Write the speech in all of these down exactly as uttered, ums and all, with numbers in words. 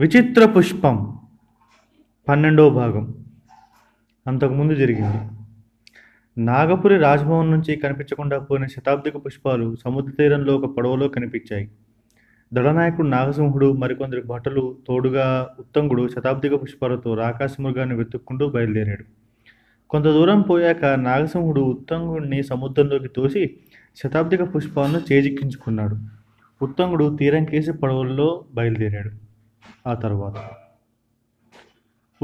విచిత్ర పుష్పం పన్నెండవ భాగం. అంతకుముందు జరిగింది. నాగపురి రాజభవన్ నుంచి కనిపించకుండా పోయిన శతాబ్దిక పుష్పాలు సముద్ర తీరంలో ఒక పడవలో కనిపించాయి. దళనాయకుడు నాగసింహుడు మరికొందరు భటులు తోడుగా ఉత్తంగుడు శతాబ్దిక పుష్పాలతో రాకాశమృగాన్ని వెతుక్కుంటూ బయలుదేరాడు. కొంత దూరం పోయాక నాగసింహుడు ఉత్తంగుడిని సముద్రంలోకి తోసి శతాబ్దిక పుష్పాలను చేజిక్కించుకున్నాడు. ఉత్తంగుడు తీరం కేసి పడవల్లో బయలుదేరాడు. ఆ తర్వాత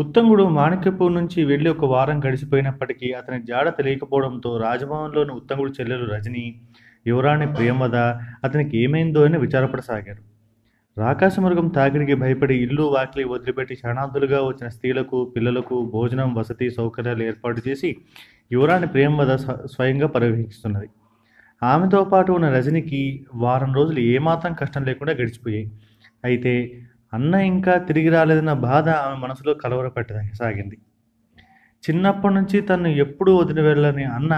ఉత్తంగుడు మాణిక్యపూర్ నుంచి వెళ్ళి ఒక వారం గడిచిపోయినప్పటికీ అతని జాడ తెలియకపోవడంతో రాజభవన్లోని ఉత్తంగుడు చెల్లెలు రజని, యువరాణి ప్రేమద అతనికి ఏమైందో అని విచారపడసాగారు. రాకాశమృగం తాకిడికి భయపడి ఇల్లు వాకిలి వదిలిపెట్టి శరణార్థులుగా వచ్చిన స్త్రీలకు, పిల్లలకు భోజనం, వసతి సౌకర్యాలు ఏర్పాటు చేసి యువరాణి ప్రేమద స్వయంగా పర్యవేక్షిస్తున్నది. ఆమెతో పాటు ఉన్న రజనికి వారం రోజులు ఏమాత్రం కష్టం లేకుండా గడిచిపోయాయి. అయితే అన్న ఇంకా తిరిగి రాలేదన్న బాధ ఆమె మనసులో కలవరపెట్టసాగింది. చిన్నప్పటి నుంచి తను ఎప్పుడూ వదిలి వెళ్ళని అన్న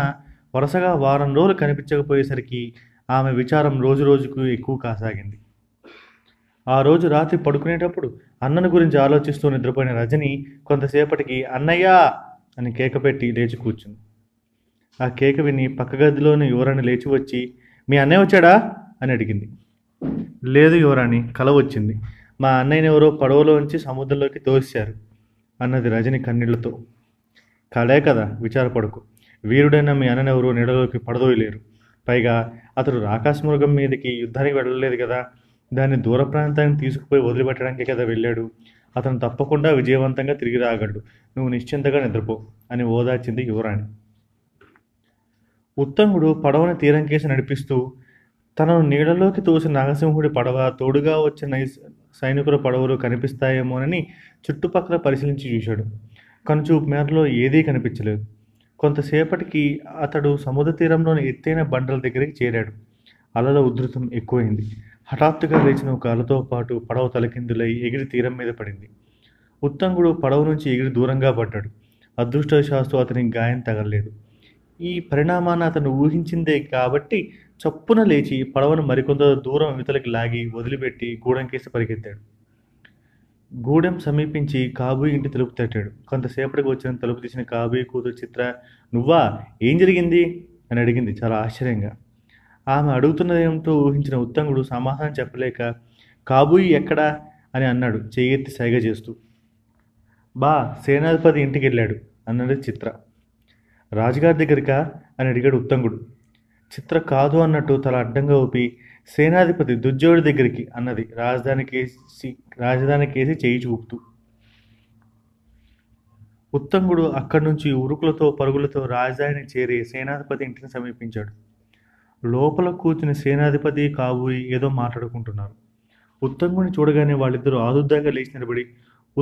వరుసగా వారం రోజులు కనిపించకపోయేసరికి ఆమె విచారం రోజు రోజుకు ఎక్కువ కాసాగింది. ఆ రోజు రాత్రి పడుకునేటప్పుడు అన్నను గురించి ఆలోచిస్తూ నిద్రపోయిన రజని కొంతసేపటికి అన్నయ్యా అని కేక పెట్టి లేచి కూర్చుంది. ఆ కేక విని పక్క గదిలోని యువరాణి లేచి వచ్చి, మీ అన్నయ్య వచ్చాడా అని అడిగింది. లేదు యువరాణి, కల వచ్చింది. మా అన్నయ్యని ఎవరో పడవలోంచి సముద్రంలోకి తోశారు అన్నది రజని కన్నీళ్లతో. కలే కదా, విచారపడకు. వీరుడైన మీ అన్నని ఎవరో నీడలోకి పడదోయలేరు. పైగా అతడు రాకాశమృగం మీదకి యుద్ధానికి వెళ్ళలేదు కదా, దాన్ని దూర ప్రాంతానికి తీసుకుపోయి వదిలిపెట్టడానికే కదా వెళ్ళాడు. అతను తప్పకుండా విజయవంతంగా తిరిగి రాగలడు. నువ్వు నిశ్చింతగా నిద్రపో అని ఓదార్చింది యువరాణి. ఉత్తంగుడు పడవని తీరం కేసి నడిపిస్తూ తనను నీడలోకి తోసిన నాగసింహుడి పడవ, తోడుగా వచ్చిన సైనికుల పడవలు కనిపిస్తాయేమోనని చుట్టుపక్కల పరిశీలించి చూశాడు. కనుచూపు మేరలో ఏదీ కనిపించలేదు. కొంతసేపటికి అతడు సముద్ర తీరంలోని ఎత్తైన బండల దగ్గరికి చేరాడు. అలల ఉధృతం ఎక్కువైంది. హఠాత్తుగా లేచిన ఒక అలతో పాటు పడవ తలకిందులై ఎగిరి తీరం మీద పడింది. ఉత్తంగుడు పడవ నుంచి ఎగిరి దూరంగా పడ్డాడు. అదృష్టవశాత్తు అతనికి గాయం తగలలేదు. ఈ పరిణామాన్ని అతను ఊహించిందే కాబట్టి చప్పున లేచి పడవను మరికొంత దూరం ఇతలకి లాగి వదిలిపెట్టి గూడెం కేసి పరిగెత్తాడు. గూడెం సమీపించి కాబోయి ఇంటి తలుపు తట్టాడు. కొంతసేపటికి వచ్చిన తలుపు తీసిన కాబోయి కూతురు చిత్ర, నువ్వా, ఏం జరిగింది అని అడిగింది చాలా ఆశ్చర్యంగా. ఆమె అడుగుతున్నదేమిటో ఊహించిన ఉత్తంగుడు సమాధానం చెప్పలేక కాబోయి ఎక్కడా అని అన్నాడు, చేయెత్తి సైగ చేస్తూ. బా సేనాధిపతి ఇంటికి వెళ్ళాడు అన్నది చిత్ర. రాజుగారి దగ్గరికా అని అడిగాడు ఉత్తంగుడు. చిత్ర కాదు అన్నట్టు తల అడ్డంగా ఊపి, సేనాధిపతి దుర్జయుడి దగ్గరికి అన్నది రాజధాని కేసి రాజధాని కేసి చేయి చూపుతూ. ఉత్తంగుడు అక్కడి నుంచి ఉరుకులతో పరుగులతో రాజధాని చేరి సేనాధిపతి ఇంటిని సమీపించాడు. లోపల కూర్చుని సేనాధిపతి కాబోయి ఏదో మాట్లాడుకుంటున్నారు. ఉత్తంగుడిని చూడగానే వాళ్ళిద్దరూ ఆదుర్దాగా లేచి నిలబడి,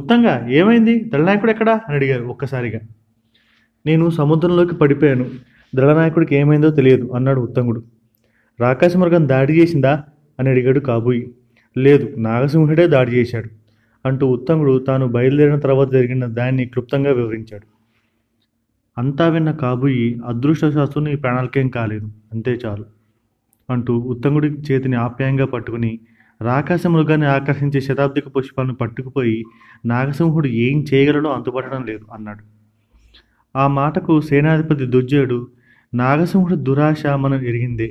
ఉత్తంగా ఏమైంది, దళనాయకుడు ఎక్కడా అని అడిగారు ఒక్కసారిగా. నేను సముద్రంలోకి పడిపోయాను, దళనాయకుడికి ఏమైందో తెలియదు అన్నాడు ఉత్తంగుడు. రాకాశమృగం దాడి చేసిందా అని అడిగాడు కాబోయి. లేదు, నాగసింహుడే దాడి చేశాడు అంటూ ఉత్తంగుడు తాను బయలుదేరిన తర్వాత జరిగిన దాన్ని క్లుప్తంగా వివరించాడు. అంతా విన్న కాబోయి, అదృష్టశాస్తు నీ ప్రాణాలకేం కాలేదు, అంతే చాలు అంటూ ఉత్తంగుడి చేతిని ఆప్యాయంగా పట్టుకుని రాకాశమృగాన్ని ఆకర్షించే శతాబ్దిక పుష్పాలను పట్టుకుపోయి నాగసింహుడు ఏం చేయగలడో అంతుపట్టడం లేదు అన్నాడు. ఆ మాటకు సేనాధిపతి దుర్జయుడు, నాగసింహుడు దురాశ మనం ఎరిగిందే,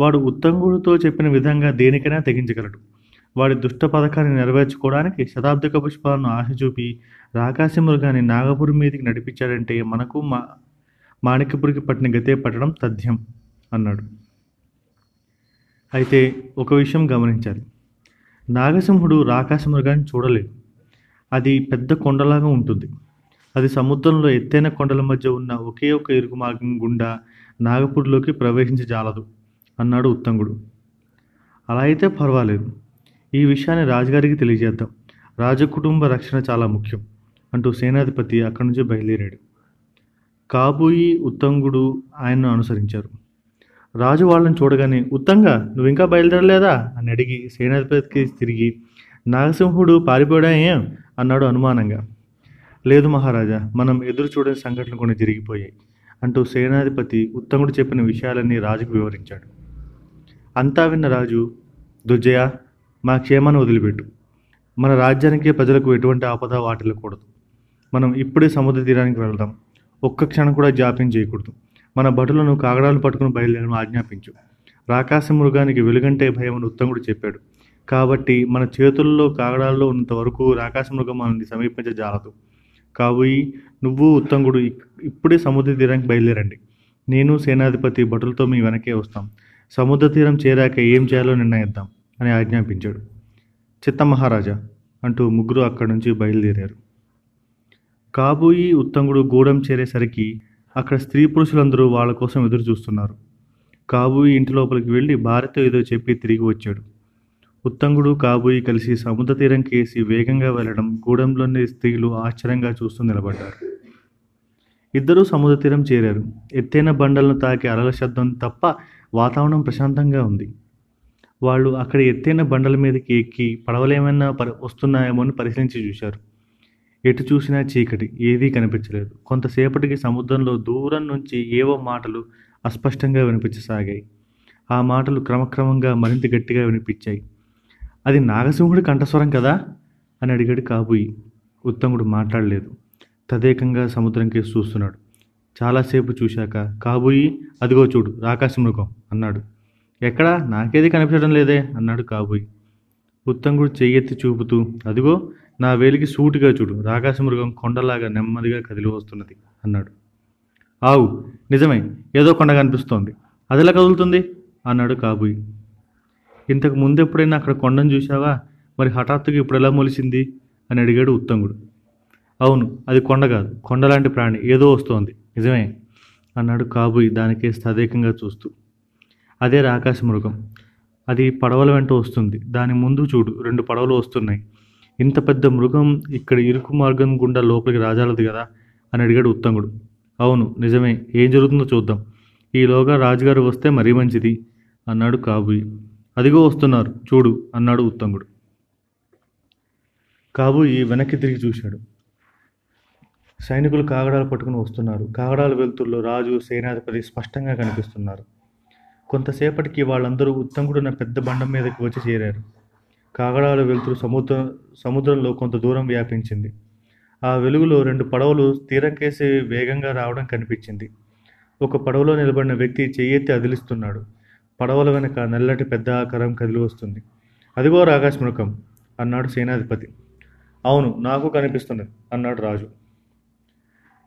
వాడు ఉత్తంగుడితో చెప్పిన విధంగా దేనికైనా తెగించగలడు. వాడి దుష్ట పథకాన్ని నెరవేర్చుకోవడానికి శతాబ్దిక పుష్పాలను ఆశ చూపి రాకాశమృగాన్ని నాగపురి మీదకి నడిపించాడంటే మనకు మా మాణిక్యపురికి పట్టిన గతే పట్టడం తథ్యం అన్నాడు. అయితే ఒక విషయం గమనించాలి. నాగసింహుడు రాకాశమృగాన్ని చూడలేదు. అది పెద్ద కొండలాగా ఉంటుంది. అది సముద్రంలో ఎత్తైన కొండల మధ్య ఉన్న ఒకే ఒక ఇరుకు మార్గం గుండా నాగపూర్లోకి ప్రవేశించజాలదు అన్నాడు ఉత్తంగుడు. అలా అయితే పర్వాలేదు, ఈ విషయాన్ని రాజుగారికి తెలియజేద్దాం. రాజకుటుంబ రక్షణ చాలా ముఖ్యం అంటూ సేనాధిపతి అక్కడి నుంచి బయలుదేరాడు. కాబోయి ఉత్తంగుడు ఆయన్ను అనుసరించారు. రాజు వాళ్ళని చూడగానే, ఉత్తంగా నువ్వింకా బయలుదేరలేదా అని అడిగి సేనాధిపతికి తిరిగి, నాగసింహుడు పారిపోయాడా ఏం అన్నాడు అనుమానంగా. లేదు మహారాజా, మనం ఎదురు చూడని సంఘటనలు కొన్ని జరిగిపోయాయి అంటూ సేనాధిపతి ఉత్తంగుడు చెప్పిన విషయాలన్నీ రాజుకు వివరించాడు. అంతా విన్న రాజు, దుర్జయ మా క్షేమాన్ని వదిలిపెట్టు, మన రాజ్యానికి ప్రజలకు ఎటువంటి ఆపద వాటిల్లకూడదు. మనం ఇప్పుడే సముద్ర తీరానికి వెళ్దాం, ఒక్క క్షణం కూడా జాప్యం చేయకూడదు. మన భటులను కాగడాలు పట్టుకుని బయలుదేరడం ఆజ్ఞాపించు. రాకాసి మృగానికి వెలుగంటే భయం అని ఉత్తంగుడు చెప్పాడు. కాబట్టి మన చేతుల్లో కాగడాల్లో ఉన్నంత వరకు రాకాసి మృగం మనల్ని సమీపించజాలదు. కాబోయి నువ్వు ఉత్తంగుడు ఇప్పుడే సముద్ర తీరానికి బయలుదేరండి. నేను సేనాధిపతి భటులతో మీ వెనకే వస్తాం. సముద్ర తీరం చేరాక ఏం చేయాలో నిర్ణయిద్దాం అని ఆజ్ఞాపించాడు. చిత్త మహారాజా అంటూ ముగ్గురు అక్కడి నుంచి బయలుదేరారు. కాబోయి ఉత్తంగుడు గూడెం చేరేసరికి అక్కడ స్త్రీ పురుషులందరూ వాళ్ళ కోసం ఎదురు చూస్తున్నారు. కాబోయి ఇంటి లోపలికి వెళ్ళి భార్యతో ఏదో చెప్పి తిరిగి వచ్చాడు. ఉత్తంగుడు కాబోయి కలిసి సముద్ర తీరం కేసి వేగంగా వెళ్ళడం గూడెంలోని స్త్రీలు ఆశ్చర్యంగా చూస్తూ నిలబడ్డారు. ఇద్దరూ సముద్ర తీరం చేరారు. ఎత్తైన బండలను తాకి అలల శబ్దం తప్ప వాతావరణం ప్రశాంతంగా ఉంది. వాళ్ళు అక్కడ ఎత్తైన బండల మీదకి ఎక్కి పడవలేమైనా పరి వస్తున్నాయేమో అని పరిశీలించి చూశారు. ఎటు చూసినా చీకటి, ఏదీ కనిపించలేదు. కొంతసేపటికి సముద్రంలో దూరం నుంచి ఏవో మాటలు అస్పష్టంగా వినిపించసాగాయి. ఆ మాటలు క్రమక్రమంగా మరింత గట్టిగా వినిపించాయి. అది నాగసింహుడి కంఠస్వరం కదా అని అడిగాడు కాబోయి. ఉత్తంగుడు మాట్లాడలేదు. తదేకంగా సముద్రం కేసి చూస్తున్నాడు. చాలాసేపు చూశాక కాబోయి, అదిగో చూడు రాకాశమృగం అన్నాడు. ఎక్కడా? నాకేది కనిపించడం లేదే అన్నాడు కాబోయి. ఉత్తంగుడు చెయ్యెత్తి చూపుతూ, అదిగో నా వేలికి సూటిగా చూడు, రాకాశమృగం కొండలాగా నెమ్మదిగా కదిలి వస్తున్నది అన్నాడు. ఆవు, నిజమే, ఏదో కొండ కనిపిస్తోంది, అదిలా కదులుతుంది అన్నాడు కాబోయి. ఇంతకు ముందు ఎప్పుడైనా అక్కడ కొండను చూసావా? మరి హఠాత్తుగా ఇప్పుడు ఎలా మొలిసింది అని అడిగాడు ఉత్తంగుడు. అవును, అది కొండ కాదు, కొండలాంటి ప్రాణి ఏదో వస్తోంది. నిజమే అన్నాడు కాబోయి దానికే తదేకంగా చూస్తూ. అదే రాకాశమృగం, అది పడవల వెంట వస్తుంది. దాని ముందు చూడు, రెండు పడవలు వస్తున్నాయి. ఇంత పెద్ద మృగం ఇక్కడ ఇరుకు మార్గం గుండా లోపలికి రాజాలదు కదా అని అడిగాడు ఉత్తంగుడు. అవును నిజమే, ఏం జరుగుతుందో చూద్దాం, ఈలోగా రాజుగారు వస్తే మరీ మంచిది అన్నాడు కాబోయి. అదిగో వస్తున్నారు చూడు అన్నాడు ఉత్తంగుడు. కాబోయి వెనక్కి తిరిగి చూశాడు. సైనికులు కాగడాలు పట్టుకుని వస్తున్నారు. కాగడాల వెలుతుల్లో రాజు, సేనాధిపతి స్పష్టంగా కనిపిస్తున్నారు. కొంతసేపటికి వాళ్ళందరూ ఉత్తంగుడు ఉన్న పెద్ద బండం మీదకి వచ్చి చేరారు. కాగడాల వెలుతురు సముద్ర సముద్రంలో కొంత దూరం వ్యాపించింది. ఆ వెలుగులో రెండు పడవలు తీరం కేసి వేగంగా రావడం కనిపించింది. ఒక పడవలో నిలబడిన వ్యక్తి చెయ్యెత్తి అదిలిస్తున్నాడు. పడవల వెనుక నల్లటి పెద్ద ఆకారం కదిలి వస్తుంది. అదిగో రాకాశమృగం అన్నాడు సేనాధిపతి. అవును, నాకు కనిపిస్తున్నది అన్నాడు రాజు.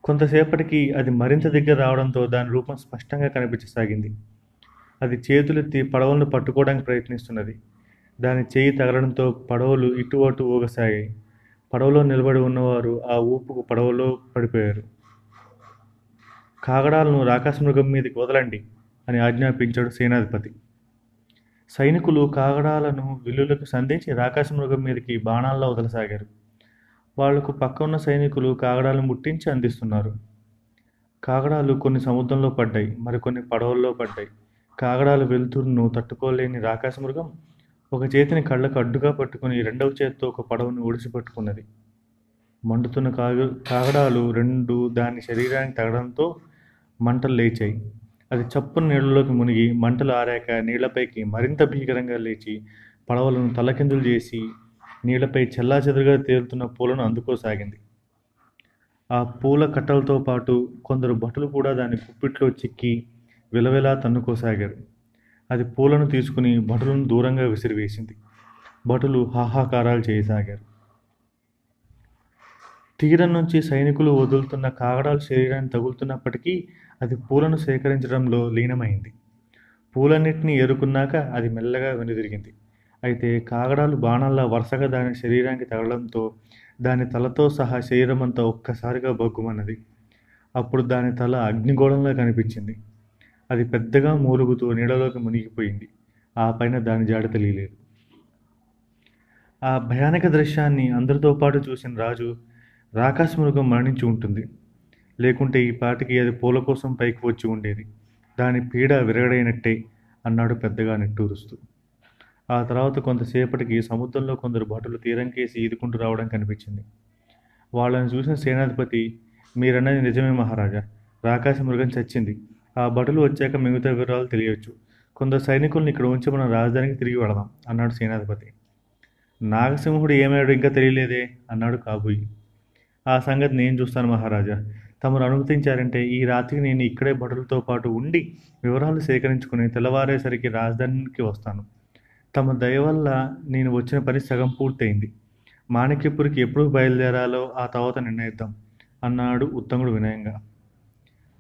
కొంతసేపటికి అది మరింత దగ్గర రావడంతో దాని రూపం స్పష్టంగా కనిపించసాగింది. అది చేతులెత్తి పడవలను పట్టుకోవడానికి ప్రయత్నిస్తున్నది. దాని చేయి తగలడంతో పడవలు ఇటు అటు ఊగసాగాయి. పడవలో నిలబడి ఉన్నవారు ఆ ఊపుకు పడవలో పడిపోయారు. కాగడాలను రాకాశమృగం మీదకి వదలండి అని ఆజ్ఞాపించాడు సేనాధిపతి. సైనికులు కాగడాలను విల్లులకు సంధించి రాకాశమృగం మీదకి బాణాల్లో వదలసాగారు. వాళ్లకు పక్క ఉన్న సైనికులు కాగడాలను ముట్టించి అందిస్తున్నారు. కాగడాలు కొన్ని సముద్రంలో పడ్డాయి, మరికొన్ని పడవల్లో పడ్డాయి. కాగడాల వెలుతురును తట్టుకోలేని రాకాశమృగం ఒక చేతిని కళ్ళకు అడ్డుగా పట్టుకుని రెండవ చేతితో ఒక పడవను ఒడిసిపట్టుకున్నది. మండుతున్న కాగ కాగడాలు రెండు దాని శరీరానికి తగడంతో మంటలు లేచాయి. అది చప్పున నీళ్ళలోకి మునిగి మంటలు ఆరాక నీళ్లపైకి మరింత భీకరంగా లేచి పడవలను తలకిందులు చేసి నీళ్లపై చెల్లాచెదురుగా తేలుతున్న పూలను అందుకోసాగింది. ఆ పూల కట్టలతో పాటు కొందరు భటులు కూడా దాని కుప్పిట్లో చిక్కి విలవిలా తన్నుకోసాగారు. అది పూలను తీసుకుని భటులను దూరంగా విసిరివేసింది. భటులు హాహాకారాలు చేయసాగారు. తీరం నుంచి సైనికులు వదులుతున్న కాగడాల శరీరాన్ని తగులుతున్నప్పటికీ అది పూలను సేకరించడంలో లీనమైంది. పూలన్నింటినీ ఏరుకున్నాక అది మెల్లగా వెనుదిరిగింది. అయితే కాగడాలు బాణాల వరుసగా దాని శరీరానికి తగలడంతో దాని తలతో సహా శరీరం అంతా ఒక్కసారిగా బగ్గుమన్నది. అప్పుడు దాని తల అగ్నిగోళంలా కనిపించింది. అది పెద్దగా మూలుగుతూ నీడలోకి మునిగిపోయింది. ఆ పైన దాని జాడ తెలియలేదు. ఆ భయానక దృశ్యాన్ని అందరితో పాటు చూసిన రాజు, రాకాశమృగం మరణించి ఉంటుంది, లేకుంటే ఈ పాటికి అది పూల కోసం పైకి వచ్చి ఉండేది, దాని పీడ విరగడైనట్టే అన్నాడు పెద్దగా నిట్టూరుస్తూ. ఆ తర్వాత కొంతసేపటికి సముద్రంలో కొందరు భటులు తీరం కేసి ఈదుకుంటూ రావడం కనిపించింది. వాళ్ళని చూసిన సేనాధిపతి, మీరన్నది నిజమే మహారాజా, రాకాశమృగం చచ్చింది. ఆ భటులు వచ్చాక మిగతా వివరాలు తెలియవచ్చు. కొందరు సైనికులను ఇక్కడ ఉంచి మనం రాజధానికి తిరిగి వెళదాం అన్నాడు సేనాధిపతి. నాగసింహుడు ఏమన్నాడు ఇంకా తెలియలేదే అన్నాడు కాబోయి. ఆ సంగతి నేను చూస్తాను మహారాజా. తమరు అనుమతించారంటే ఈ రాత్రికి నేను ఇక్కడే భటులతో పాటు ఉండి వివరాలు సేకరించుకుని తెల్లవారేసరికి రాజధానికి వస్తాను. తమ దయ వల్ల నేను వచ్చిన పని సగం పూర్తయింది. మాణిక్యపురికి ఎప్పుడు బయలుదేరాలో ఆ తర్వాత నిర్ణయిద్దాం అన్నాడు ఉత్తముడు వినయంగా.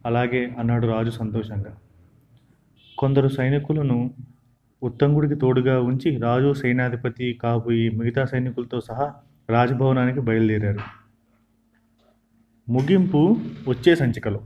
అలాగే అన్నాడు రాజు సంతోషంగా. కొందరు సైనికులను ఉత్తంగుడికి తోడుగా ఉంచి రాజు సైనాధిపతి కాబోయి మిగతా సైనికులతో సహా రాజభవనానికి బయలుదేరారు. ముగింపు వచ్చే సంచికలో.